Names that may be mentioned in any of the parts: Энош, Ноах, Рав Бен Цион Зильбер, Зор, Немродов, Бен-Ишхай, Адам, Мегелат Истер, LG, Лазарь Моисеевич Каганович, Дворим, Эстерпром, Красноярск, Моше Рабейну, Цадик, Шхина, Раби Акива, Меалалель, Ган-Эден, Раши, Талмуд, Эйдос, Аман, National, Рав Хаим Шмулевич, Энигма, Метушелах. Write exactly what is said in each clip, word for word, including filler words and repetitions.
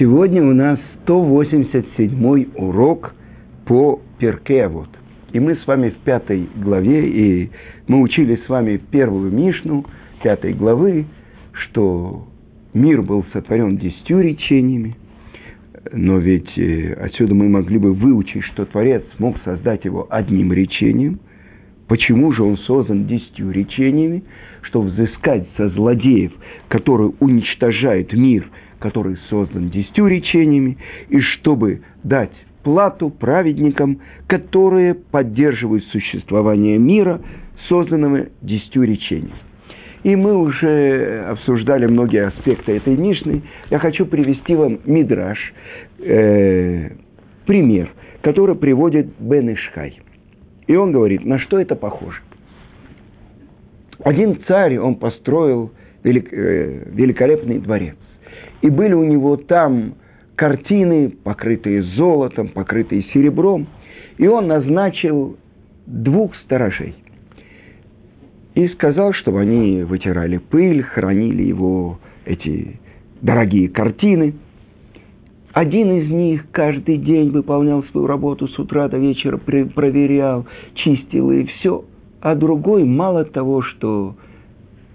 Сегодня у нас сто восемьдесят седьмой урок по Пиркевот. И мы с вами в пятой главе, и мы учили с вами первую Мишну пятой главы, что мир был сотворен десятью речениями, но ведь отсюда мы могли бы выучить, что Творец мог создать его одним речением. Почему же он создан десятью речениями? Что взыскать со злодеев, которые уничтожают мир, который создан десятью речениями, и чтобы дать плату праведникам, которые поддерживают существование мира, созданного десятью речениями. И мы уже обсуждали многие аспекты этой Мишны. Я хочу привести вам Мидраш, э, пример, который приводит Бен-Ишхай. И он говорит, на что это похоже. Один царь, он построил велик, э, великолепный дворец. И были у него там картины, покрытые золотом, покрытые серебром. И он назначил двух сторожей. И сказал, чтобы они вытирали пыль, хранили его, эти дорогие картины. Один из них каждый день выполнял свою работу с утра до вечера, проверял, чистил и все. А другой, мало того, что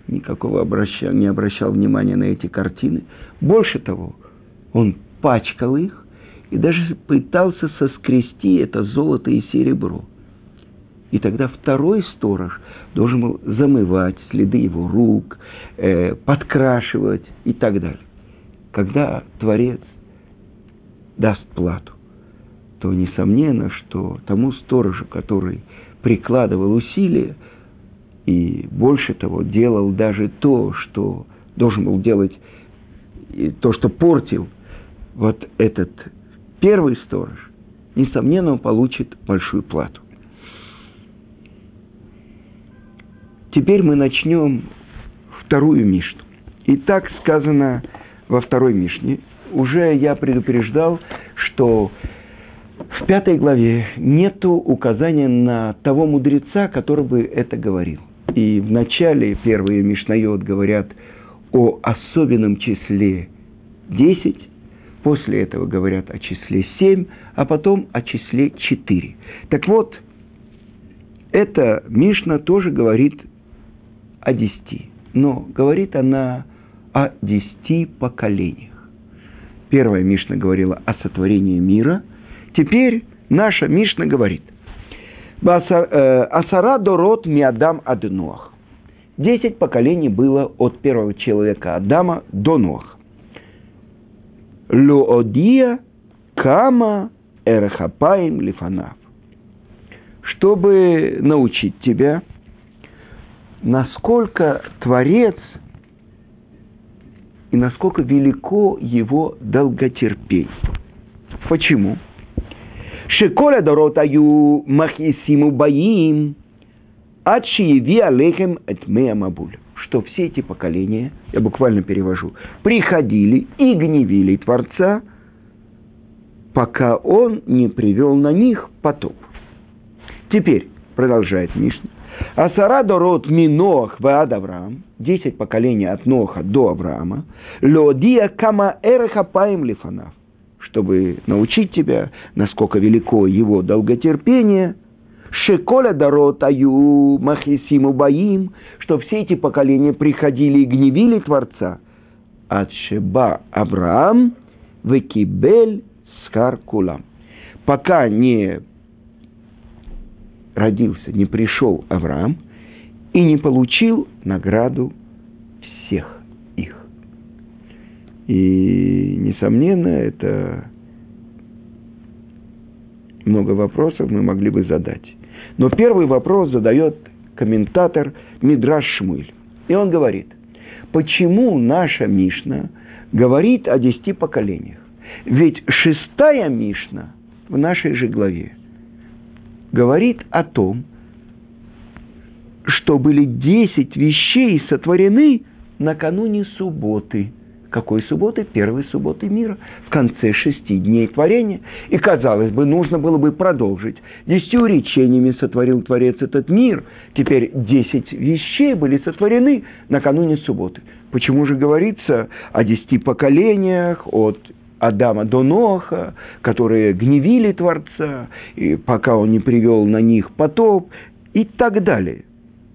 никакого обращал, не обращал внимания на эти картины, больше того, он пачкал их и даже пытался соскрести это золото и серебро. И тогда второй сторож должен был замывать следы его рук, э, подкрашивать и так далее. Когда Творец даст плату, то несомненно, что тому сторожу, который прикладывал усилия и больше того, делал даже то, что должен был делать, и то, что портил, вот этот первый сторож, несомненно, он получит большую плату. Теперь мы начнем вторую Мишну. И так сказано во второй Мишне. Уже я предупреждал, что в пятой главе нет указания на того мудреца, который бы это говорил. И в начале первые Мишнаёт говорят о особенном числе десять, после этого говорят о числе семь, а потом о числе четыре. Так вот, эта Мишна тоже говорит о десяти, но говорит она о десяти поколениях. Первая Мишна говорила о сотворении мира, теперь наша Мишна говорит «Асара дорот ми Адам ад Ноах». Десять поколений было от первого человека Адама до Ноах. «Ло одия кама эрхапаим лифанав». Чтобы научить тебя, насколько Творец и насколько велико его долготерпение. Почему? «Шеколя доротаю махисиму баим, адшиеви алейхем этмея мабуль». Что все эти поколения, я буквально перевожу, приходили и гневили Творца, пока он не привел на них потоп. Теперь, продолжает Мишна, «Асара дорот ми Ноах ваад Авраам», десять поколений от Ноаха до Авраама, «Лодия кама эрахапаим лифанав», чтобы научить тебя, насколько велико его долготерпение, «Шеколя дорот аю махисиму баим», что все эти поколения приходили и гневили Творца, «Ад шеба Авраам векибель скар кулам», пока не родился, не пришел Авраам и не получил награду всех их. И, несомненно, это много вопросов мы могли бы задать. Но первый вопрос задает комментатор Мидраш Шмуэль. И он говорит, почему наша Мишна говорит о десяти поколениях? Ведь шестая Мишна в нашей же главе говорит о том, что были десять вещей сотворены накануне субботы. Какой субботы? Первой субботы мира, в конце шести дней творения. И, казалось бы, нужно было бы продолжить. Десятью речениями сотворил Творец этот мир. Теперь десять вещей были сотворены накануне субботы. Почему же говорится о десяти поколениях от Адама до Ноаха, которые гневили Творца, и пока он не привел на них потоп, и так далее.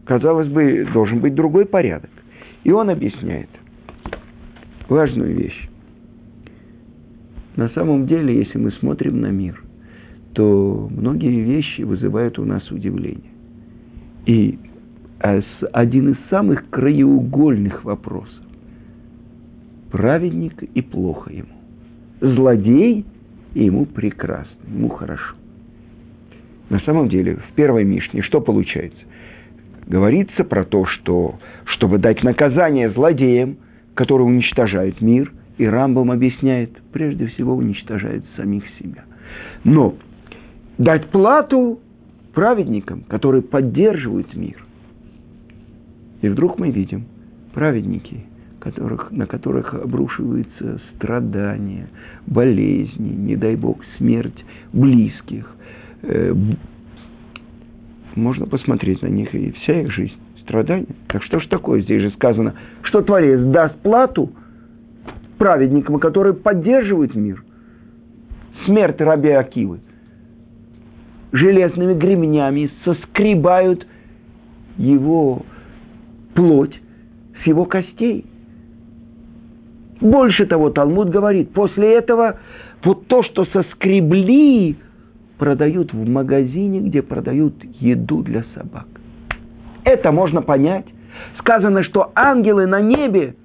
Казалось бы, должен быть другой порядок. И он объясняет важную вещь. На самом деле, если мы смотрим на мир, то многие вещи вызывают у нас удивление. И один из самых краеугольных вопросов – праведник и плохо ему. Злодей, и ему прекрасно, ему хорошо. На самом деле, в первой Мишне что получается? Говорится про то, что, чтобы дать наказание злодеям, которые уничтожают мир, и Рамбам объясняет, прежде всего уничтожают самих себя. Но дать плату праведникам, которые поддерживают мир. И вдруг мы видим праведники, которых, на которых обрушиваются страдания, болезни, не дай бог, смерть близких. Можно посмотреть на них, и вся их жизнь – страдания. Так что ж такое? Здесь же сказано, что Творец даст плату праведникам, которые поддерживают мир. Смерть раби Акивы. Железными гремнями соскребают его плоть с его костей. Больше того, Талмуд говорит, после этого вот то, что соскребли, продают в магазине, где продают еду для собак. Это можно понять. Сказано, что ангелы на небе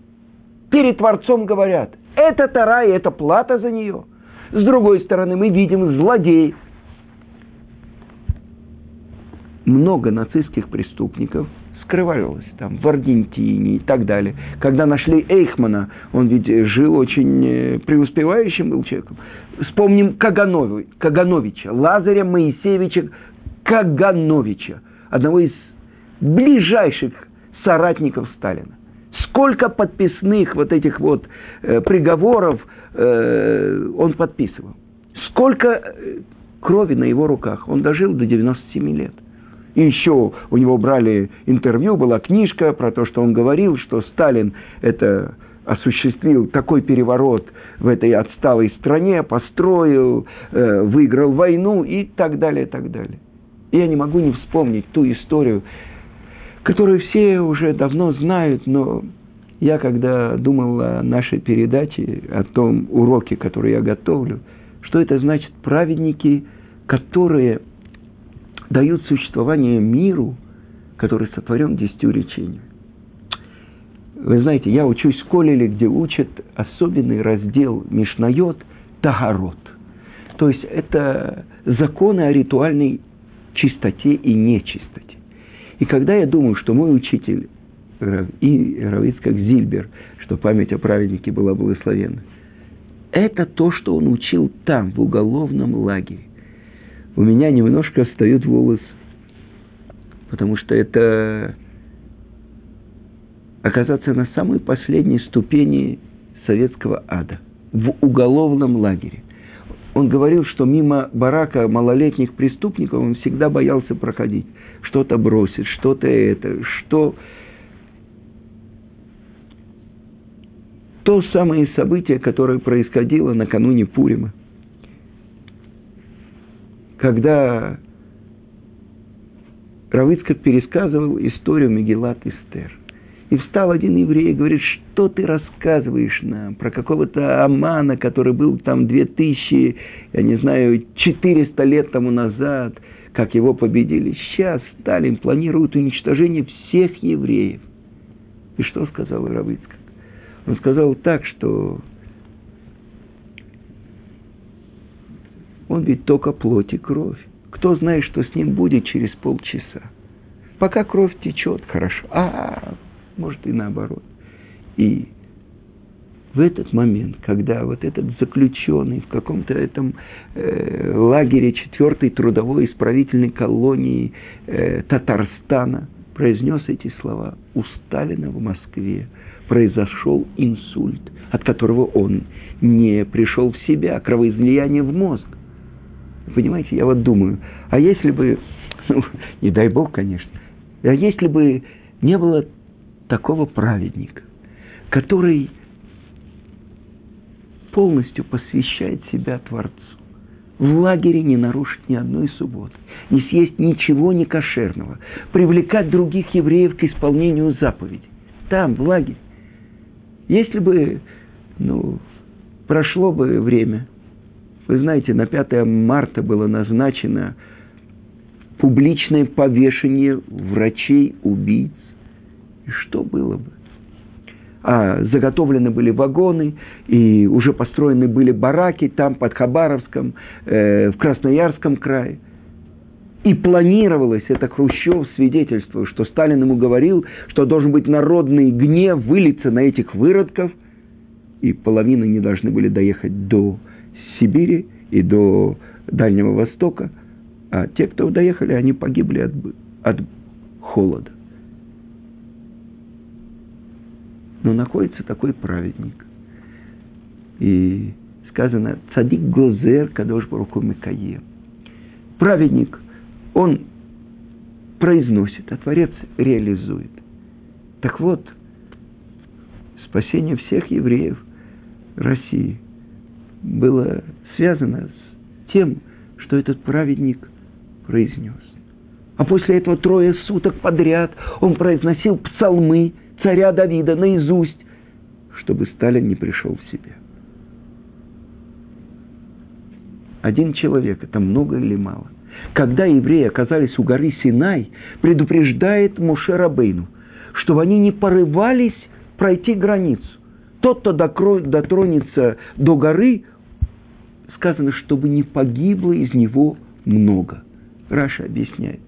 перед Творцом говорят, это тара, и это плата за нее. С другой стороны, мы видим злодеев. Много нацистских преступников скрывалось там, в Аргентине и так далее. Когда нашли Эйхмана, он ведь жил очень преуспевающим был человеком. Вспомним Кагановича, Лазаря Моисеевича Кагановича, одного из ближайших соратников Сталина. Сколько подписных вот этих вот э, приговоров э, он подписывал. Сколько крови на его руках. Он дожил до девяноста семи лет. И еще у него брали интервью, была книжка про то, что он говорил, что Сталин это осуществил такой переворот в этой отсталой стране, построил, э, выиграл войну и так далее, так далее. И я не могу не вспомнить ту историю, которую все уже давно знают, но я, когда думал о нашей передаче, о том уроке, который я готовлю, что это значит праведники, которые дают существование миру, который сотворен десятью речениями. Вы знаете, я учусь в школе, где учат особенный раздел Мишнайот Тахарот. То есть это законы о ритуальной чистоте и нечистоте. И когда я думаю, что мой учитель и Равыцкак Зильбер, что память о праведнике была благословенна, это то, что он учил там, в уголовном лагере. У меня немножко встают волосы, потому что это оказаться на самой последней ступени советского ада, в уголовном лагере. Он говорил, что мимо барака малолетних преступников он всегда боялся проходить. Что-то бросит, что-то это, что... То самое событие, которое происходило накануне Пурима. Когда Равыцкак пересказывал историю Мегелат Истер. И встал один еврей и говорит, что ты рассказываешь нам про какого-то Амана, который был там две тысячи, я не знаю, четыреста лет тому назад, как его победили. Сейчас Сталин планирует уничтожение всех евреев. И что сказал Равыцкак? Он сказал так, что он ведь только плоть и кровь. Кто знает, что с ним будет через полчаса? Пока кровь течет, хорошо. А-а-а. Может, и наоборот. И в этот момент, когда вот этот заключенный в каком-то этом э, лагере четвертой трудовой исправительной колонии э, Татарстана произнес эти слова, у Сталина в Москве произошел инсульт, от которого он не пришел в себя, кровоизлияние в мозг. Понимаете, я вот думаю, а если бы, ну, не дай бог, конечно, а если бы не было такого праведника, который полностью посвящает себя Творцу. В лагере не нарушить ни одной субботы, не съесть ничего некошерного, привлекать других евреев к исполнению заповедей. Там, в лагере. Если бы, ну, прошло бы время, вы знаете, на пятое марта было назначено публичное повешение врачей-убийц. И что было бы? А заготовлены были вагоны, и уже построены были бараки там, под Хабаровском, э, в Красноярском крае. И планировалось, это Хрущев свидетельствует, что Сталин ему говорил, что должен быть народный гнев, вылиться на этих выродков, и половины не должны были доехать до Сибири и до Дальнего Востока, а те, кто доехали, они погибли от, от холода. Но находится такой праведник. И сказано, цадик гозер кадош барух у мекаем. Праведник, он произносит, а Творец реализует. Так вот, спасение всех евреев России было связано с тем, что этот праведник произнес. А после этого трое суток подряд он произносил псалмы царя Давида наизусть, чтобы Сталин не пришел в себя. Один человек, это много или мало? Когда евреи оказались у горы Синай, предупреждает Моше Рабейну, чтобы они не порывались пройти границу. Тот, кто дотронется до горы, сказано, чтобы не погибло из него много. Раши объясняет.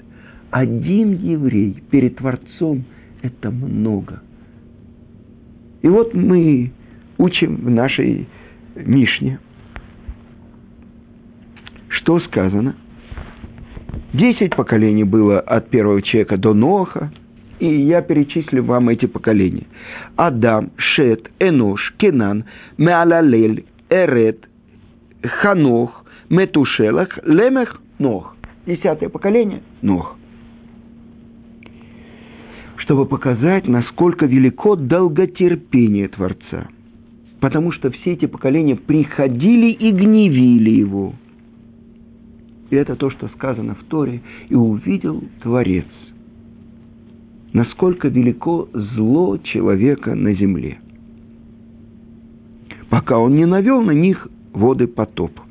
Один еврей перед Творцом — это много. И вот мы учим в нашей Мишне, что сказано. Десять поколений было от первого человека до Ноаха, и я перечислю вам эти поколения. Адам, Шет, Энош, Кенан, Меалалель, Эрет, Ханох, Метушелах, Лемех, Нох. Десятое поколение – Нох. Чтобы показать, насколько велико долготерпение Творца. Потому что все эти поколения приходили и гневили его. И это то, что сказано в Торе. И увидел Творец, насколько велико зло человека на земле, пока он не навел на них воды потопа.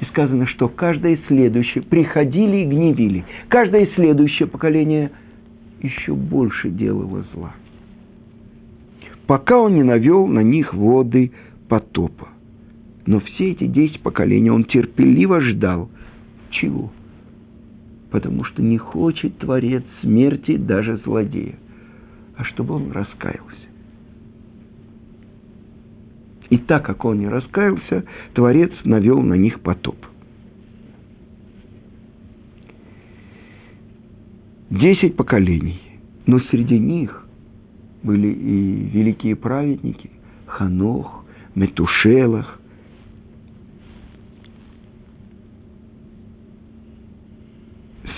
И сказано, что каждое следующее приходили и гневили. Каждое следующее поколение еще больше делало зла, пока он не навел на них воды потопа. Но все эти десять поколений он терпеливо ждал. Чего? Потому что не хочет Творец смерти даже злодея, а чтобы он раскаялся. И так как он не раскаялся, Творец навел на них потоп. Десять поколений, но среди них были и великие праведники Ханох, Метушелах.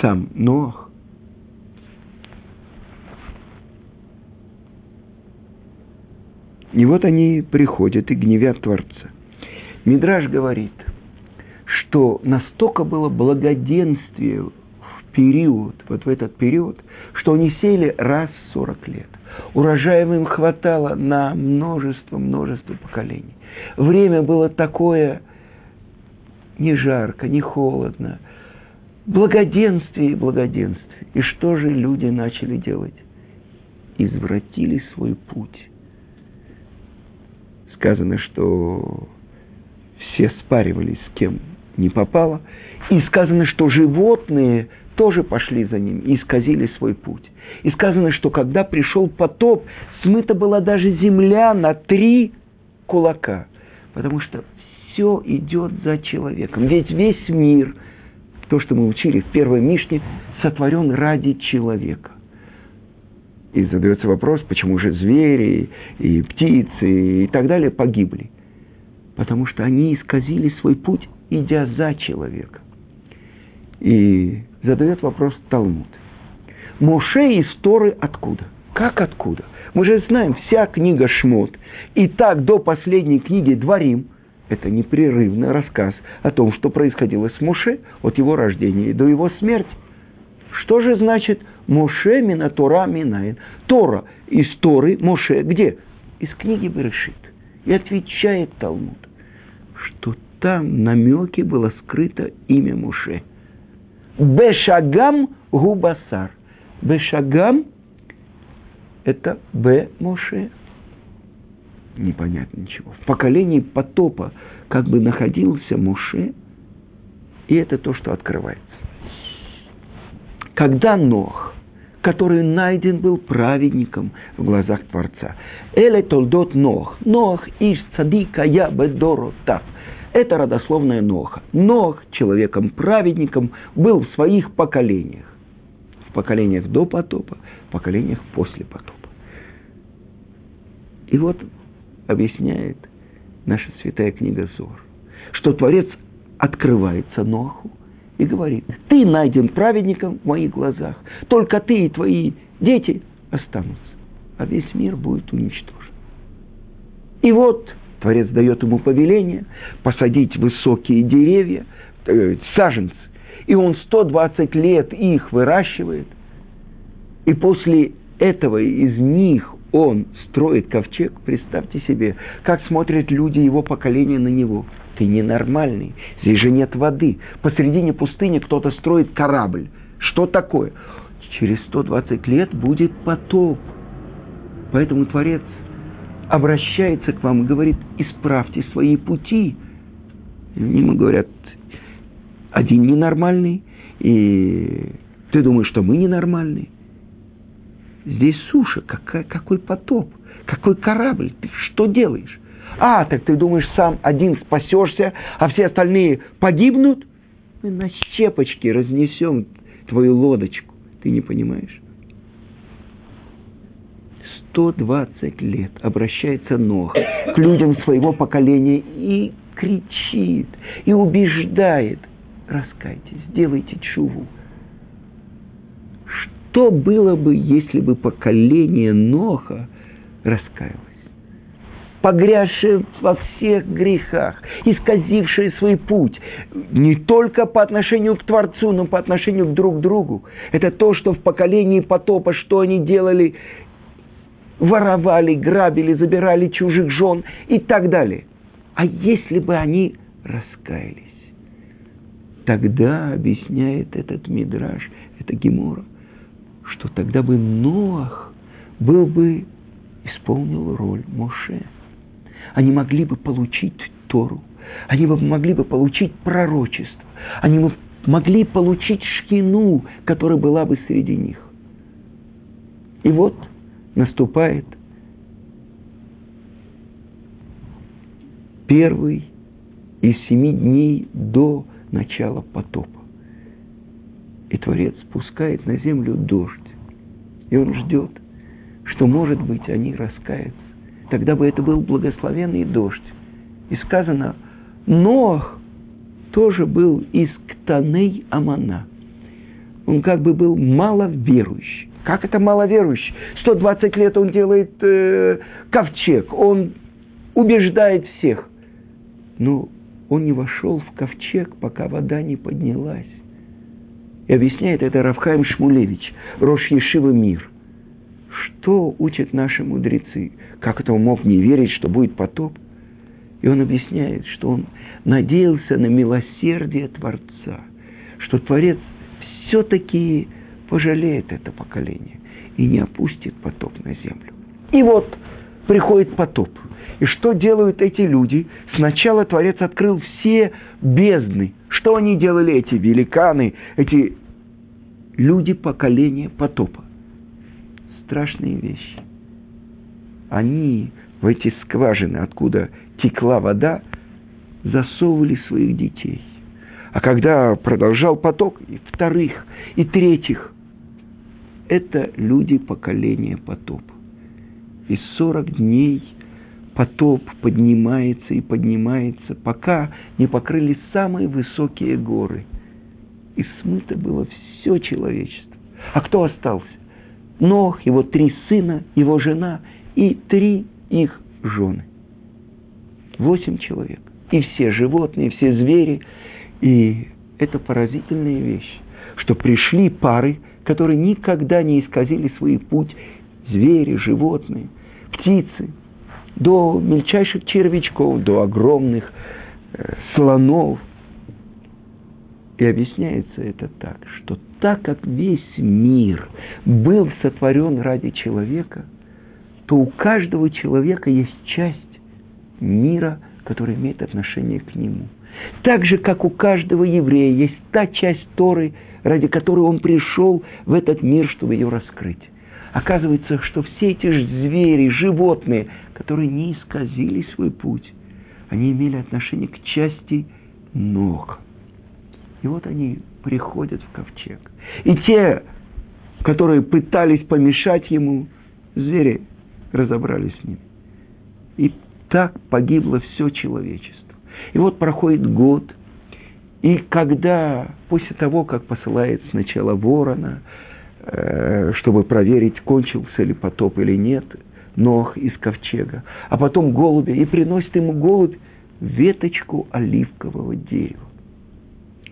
Сам Ноах. И вот они приходят и гневят Творца. Мидраш говорит, что настолько было благоденствие период, вот в этот период, что они сеяли раз в сорок лет. Урожаев им хватало на множество-множество поколений. Время было такое, не жарко, не холодно. Благоденствие и благоденствие. И что же люди начали делать? Извратили свой путь. Сказано, что все спаривались с кем не попало. И сказано, что животные тоже пошли за ним и исказили свой путь. И сказано, что когда пришел потоп, смыта была даже земля на три кулака. Потому что все идет за человеком. Ведь весь мир, то, что мы учили в первой Мишне, сотворен ради человека. И задается вопрос, почему же звери и птицы и так далее погибли. Потому что они исказили свой путь, идя за человека. И задает вопрос Талмуд. Моше из Торы откуда? Как откуда? Мы же знаем, вся книга Шмот, и так до последней книги Дворим, Это непрерывно рассказ о том, что происходило с Моше от его рождения до его смерти. Что же значит «Моше мина Тора минаин»? Тора из Торы Моше где? Из книги Берешит. И отвечает Талмуд, что там в намеке было скрыто имя Моше. Бешагам губасар. Бешагам – это Б Моше. Непонятно ничего. В поколении потопа как бы находился Моше, и это то, что открывается. Когда Нох, который найден был праведником в глазах Творца, «Эле толдот Нох», «Нох иш цадика я бедоротав», это родословная Ноха. Нох человеком-праведником был в своих поколениях. В поколениях до потопа, в поколениях после потопа. И вот объясняет наша святая книга Зор, что Творец открывается Ноху и говорит: ты найден праведником в моих глазах, только ты и твои дети останутся, а весь мир будет уничтожен. И вот Творец дает ему повеление посадить высокие деревья, саженцы, и он сто двадцать лет их выращивает, и после этого из них он строит ковчег. Представьте себе, как смотрят люди его поколения на него. Ты ненормальный, здесь же нет воды. Посредине пустыни кто-то строит корабль. Что такое? Через сто двадцать лет будет потоп. Поэтому Творец обращается к вам и говорит: исправьте свои пути. И ему говорят: один ненормальный, и ты думаешь, что мы ненормальные. Здесь суша, какой, какой потоп, какой корабль, ты что делаешь? А, так ты думаешь, сам один спасешься, а все остальные погибнут? Мы на щепочки разнесем твою лодочку, ты не понимаешь? сто двадцать лет обращается Нох к людям своего поколения и кричит, и убеждает: раскайтесь, сделайте тшуву. Что было бы, если бы поколение Ноха раскаялось, погрязшее во всех грехах, исказившее свой путь, не только по отношению к Творцу, но по отношению друг к другу? Это то, что в поколении потопа, что они делали: воровали, грабили, забирали чужих жен и так далее. А если бы они раскаялись, тогда, объясняет этот мидраш, это гемора, что тогда бы Ноах был бы, исполнил роль Моше. Они могли бы получить Тору, они бы могли бы получить пророчество, они бы могли получить Шхину, которая была бы среди них. И вот наступает первый из семи дней до начала потопа. И Творец спускает на землю дождь. И он ждет, что, может быть, они раскаются. Тогда бы это был благословенный дождь. И сказано, Ноах тоже был из Ктаней Амана. Он как бы был маловерующий. Как это маловерующий? сто двадцать лет он делает э, ковчег, он убеждает всех. Но он не вошел в ковчег, пока вода не поднялась. И объясняет это Рав Хаим Шмулевич, Рош Ешива Мир. Что учат наши мудрецы? Как это он мог не верить, что будет потоп? И он объясняет, что он надеялся на милосердие Творца, что Творец все-таки пожалеет это поколение и не опустит потоп на землю. И вот приходит потоп. И что делают эти люди? Сначала Творец открыл все бездны. Что они делали, эти великаны, эти люди поколения потопа? Страшные вещи. Они в эти скважины, откуда текла вода, засовывали своих детей. А когда продолжал поток, и вторых, и третьих, это люди поколения потопа. И сорок дней потоп поднимается и поднимается, пока не покрыли самые высокие горы. И смыто было все человечество. А кто остался? Нох, его три сына, его жена и три их жены. Восемь человек. и все животные, и все звери. И это поразительная вещь, что пришли пары, которые никогда не исказили свой путь, звери, животные, птицы, до мельчайших червячков, до огромных э, слонов. И объясняется это так, что так как весь мир был сотворен ради человека, то у каждого человека есть часть мира, который имеет отношение к нему. Так же, как у каждого еврея есть та часть Торы, ради которой он пришел в этот мир, чтобы ее раскрыть. Оказывается, что все эти же звери, животные, которые не исказили свой путь, они имели отношение к части ног. И вот они приходят в ковчег. И те, которые пытались помешать ему, звери разобрались с ним. И так погибло все человечество. И вот проходит год, и когда, после того, как посылает сначала ворона, чтобы проверить, кончился ли потоп или нет, Нох из ковчега, а потом голубя, и приносит ему голубь веточку оливкового дерева.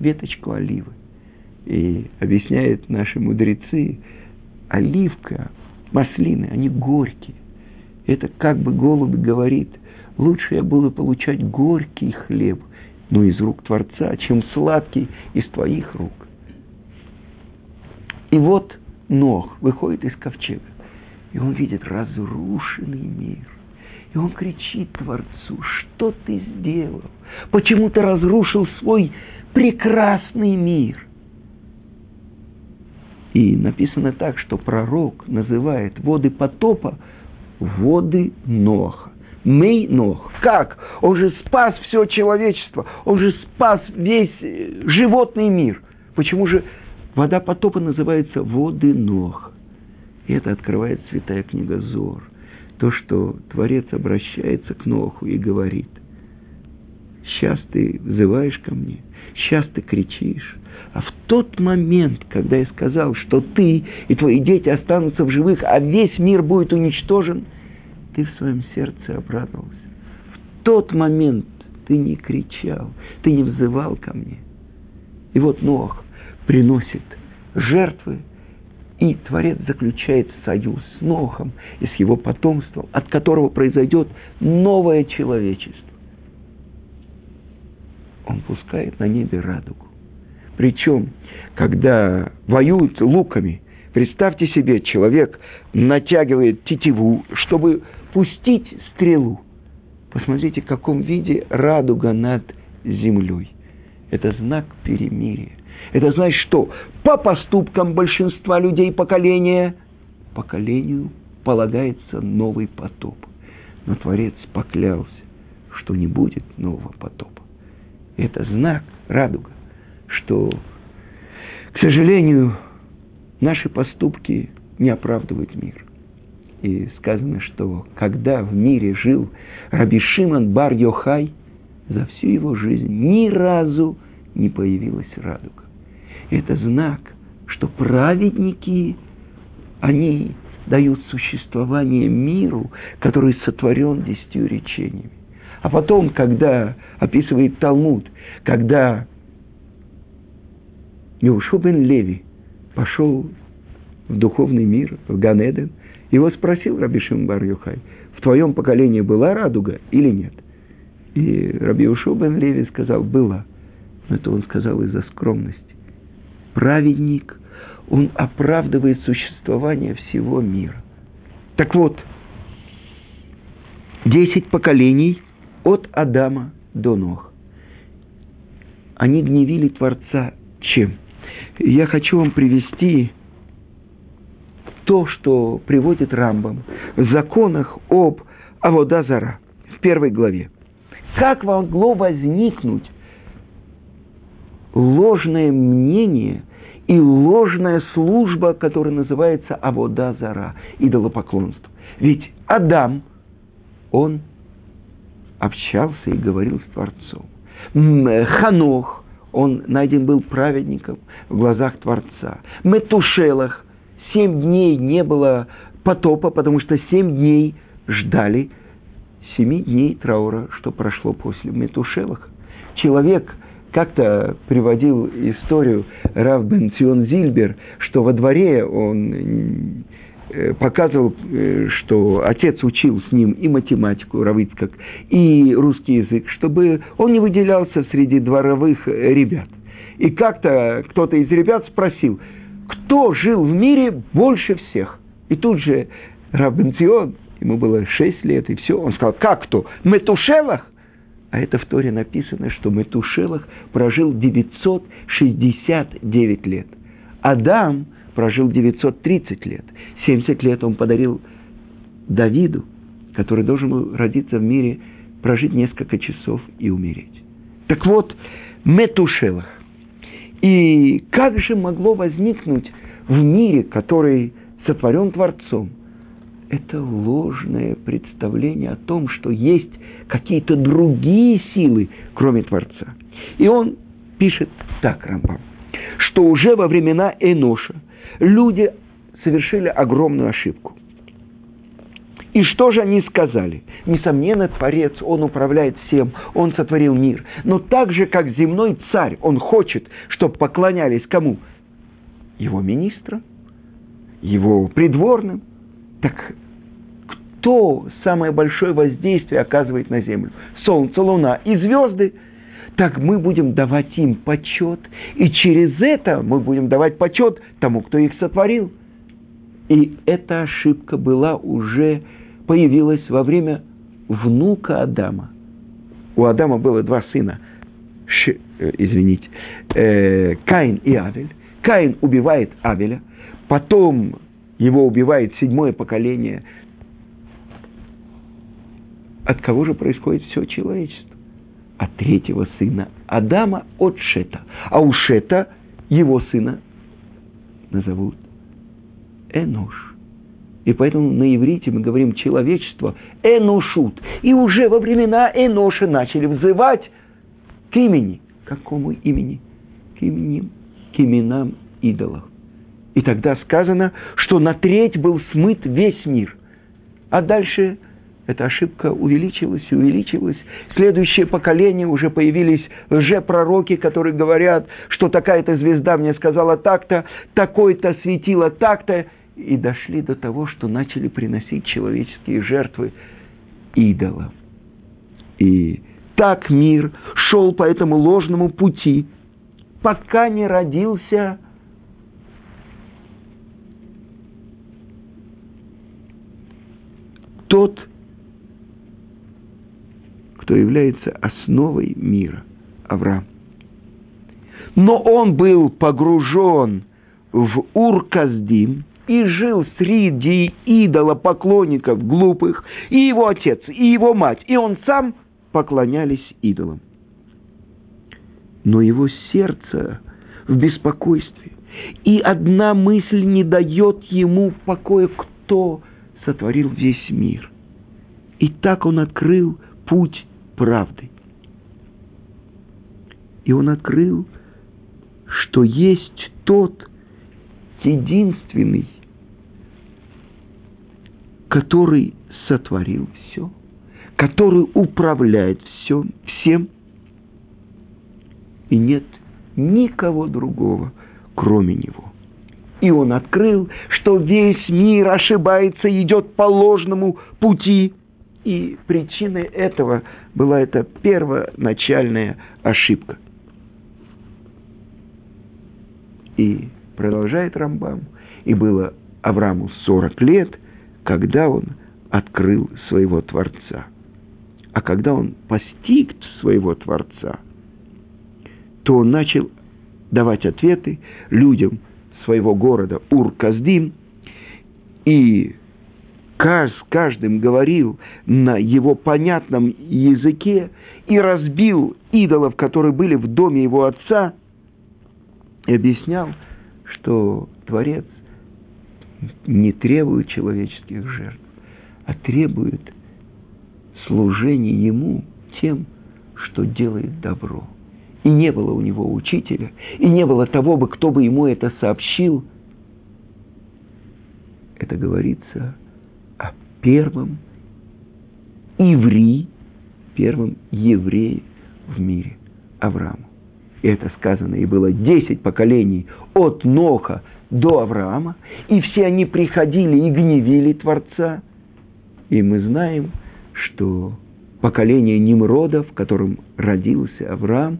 Веточку оливы. И объясняют наши мудрецы, оливка, маслины, они горькие. Это как бы голубь говорит, лучше я буду получать горький хлеб, но из рук Творца, чем сладкий из твоих рук. И вот Нох выходит из ковчега, и он видит разрушенный мир. И он кричит Творцу, что ты сделал? Почему ты разрушил свой прекрасный мир? И написано так, что пророк называет воды потопа воды Ноха. Мей Нох. Как? Он же спас все человечество. Он же спас весь животный мир. Почему же вода потопа называется воды Ноха? И это открывает святая книга Зор. То, что Творец обращается к Ноху и говорит, сейчас ты взываешь ко мне, сейчас ты кричишь. А в тот момент, когда я сказал, что ты и твои дети останутся в живых, а весь мир будет уничтожен, ты в своем сердце обрадовался. В тот момент ты не кричал, ты не взывал ко мне. И вот Ноах приносит жертвы, и Творец заключает союз с Нохом и с его потомством, от которого произойдет новое человечество. Он пускает на небе радугу. Причем, когда воюют луками, представьте себе, человек натягивает тетиву, чтобы пустить стрелу. Посмотрите, в каком виде радуга над землей. Это знак перемирия. Это значит, что по поступкам большинства людей поколения, поколению полагается новый потоп. Но Творец поклялся, что не будет нового потопа. Это знак радуга, что, к сожалению, наши поступки не оправдывают мир. И сказано, что когда в мире жил Раби Шимон бар Йохай, за всю его жизнь ни разу не появилась радуга. Это знак, что праведники, они дают существование миру, который сотворен десятью речениями. А потом, когда описывает Талмуд, когда Йеошуа бен Леви пошел в духовный мир, в Ган-Эден, его спросил Раби Шимон бар Йохай, в твоем поколении была радуга или нет? И Раби Йеошуа бен Леви сказал, была. Но это он сказал из-за скромности. Праведник, он оправдывает существование всего мира. Так вот, десять поколений от Адама до Ноха. Они гневили Творца чем? Я хочу вам привести то, что приводит Рамбам в законах об Авода Зара в первой главе. Как могло возникнуть ложное мнение и ложная служба, которая называется Авода Зара, идолопоклонство. Ведь Адам, он общался и говорил с Творцом. Ханох, он найден был праведником в глазах Творца. Метушелах, семь дней не было потопа, потому что семь дней ждали семи дней траура, что прошло после Метушелах. Человек как-то приводил историю Рав Бен Цион Зильбер, что во дворе он показывал, что отец учил с ним и математику, Равыцкак, и русский язык, чтобы он не выделялся среди дворовых ребят. И как-то кто-то из ребят спросил, кто жил в мире больше всех? И тут же Рав Бен Цион, ему было шесть лет, и все, он сказал, как кто? Метушелах? А это в Торе написано, что Метушелах прожил девятьсот шестьдесят девять лет. Адам прожил девятьсот тридцать лет. семьдесят лет он подарил Давиду, который должен был родиться в мире, прожить несколько часов и умереть. Так вот, Метушелах. И как же могло возникнуть в мире, который сотворен Творцом, это ложное представление о том, что есть какие-то другие силы, кроме Творца. И он пишет так, Рамбам, что уже во времена Эноша люди совершили огромную ошибку. И что же они сказали? Несомненно, Творец, он управляет всем, он сотворил мир. Но так же, как земной царь, он хочет, чтобы поклонялись кому? Его министрам, его придворным. Так кто самое большое воздействие оказывает на Землю? Солнце, Луна и звезды. Так мы будем давать им почет, и через это мы будем давать почет тому, кто их сотворил. И эта ошибка была уже, появилась во время внука Адама. У Адама было два сына, Ш, извините, э, Каин и Авель. Каин убивает Авеля, потом его убивает седьмое поколение. От кого же происходит все человечество? От третьего сына Адама, от Шета. А у Шета его сына назовут Энош. И поэтому на иврите мы говорим человечество Эношут. И уже во времена Эноша начали взывать к имени. К какому имени? К имени, к именам идолов. И тогда сказано, что на треть был смыт весь мир. А дальше эта ошибка увеличилась и увеличилась. Следующее поколение уже появились лжепророки, которые говорят, что такая-то звезда мне сказала так-то, такой-то светило так-то. И дошли до того, что начали приносить человеческие жертвы идолам. И так мир шел по этому ложному пути, пока не родился тот, кто является основой мира, Авраам. Но он был погружен в Ур Каздим и жил среди идолопоклонников глупых, и его отец, и его мать, и он сам поклонялись идолам. Но его сердце в беспокойстве, и одна мысль не дает ему покоя, кто сотворил весь мир. И так он открыл путь правды. И он открыл, что есть тот единственный, который сотворил все, который управляет все, всем, и нет никого другого, кроме него. И он открыл, что весь мир ошибается, идет по ложному пути. И причиной этого была эта первоначальная ошибка. И продолжает Рамбам. И было Аврааму сорок лет, когда он открыл своего Творца. А когда он постиг своего Творца, то он начал давать ответы людям своего города Ур-Каздим, и с каждым говорил на его понятном языке и разбил идолов, которые были в доме его отца, и объяснял, что Творец не требует человеческих жертв, а требует служения ему тем, что делает добро. И не было у него учителя, и не было того, кто бы ему это сообщил. Это говорится о первом иври, первым евреем в мире, Аврааму. И это сказано, и было десять поколений от Ноха до Авраама, и все они приходили и гневили Творца. И мы знаем, что поколение Немродов, в котором родился Авраам,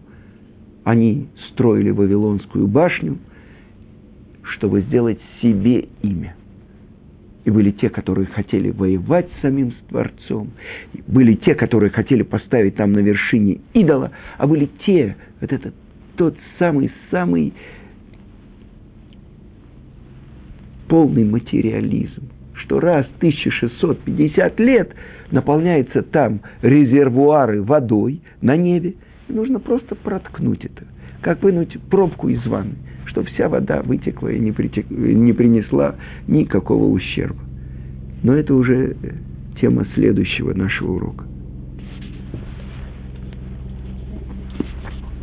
они строили Вавилонскую башню, чтобы сделать себе имя. И были те, которые хотели воевать с самим Творцом, были те, которые хотели поставить там на вершине идола, а были те, вот этот тот самый-самый полный материализм, что раз в тысяча шестьсот пятьдесят лет наполняются там резервуары водой на небе, и нужно просто проткнуть это, как вынуть пробку из ванны, чтобы вся вода вытекла и не, притек, не принесла никакого ущерба. Но это уже тема следующего нашего урока.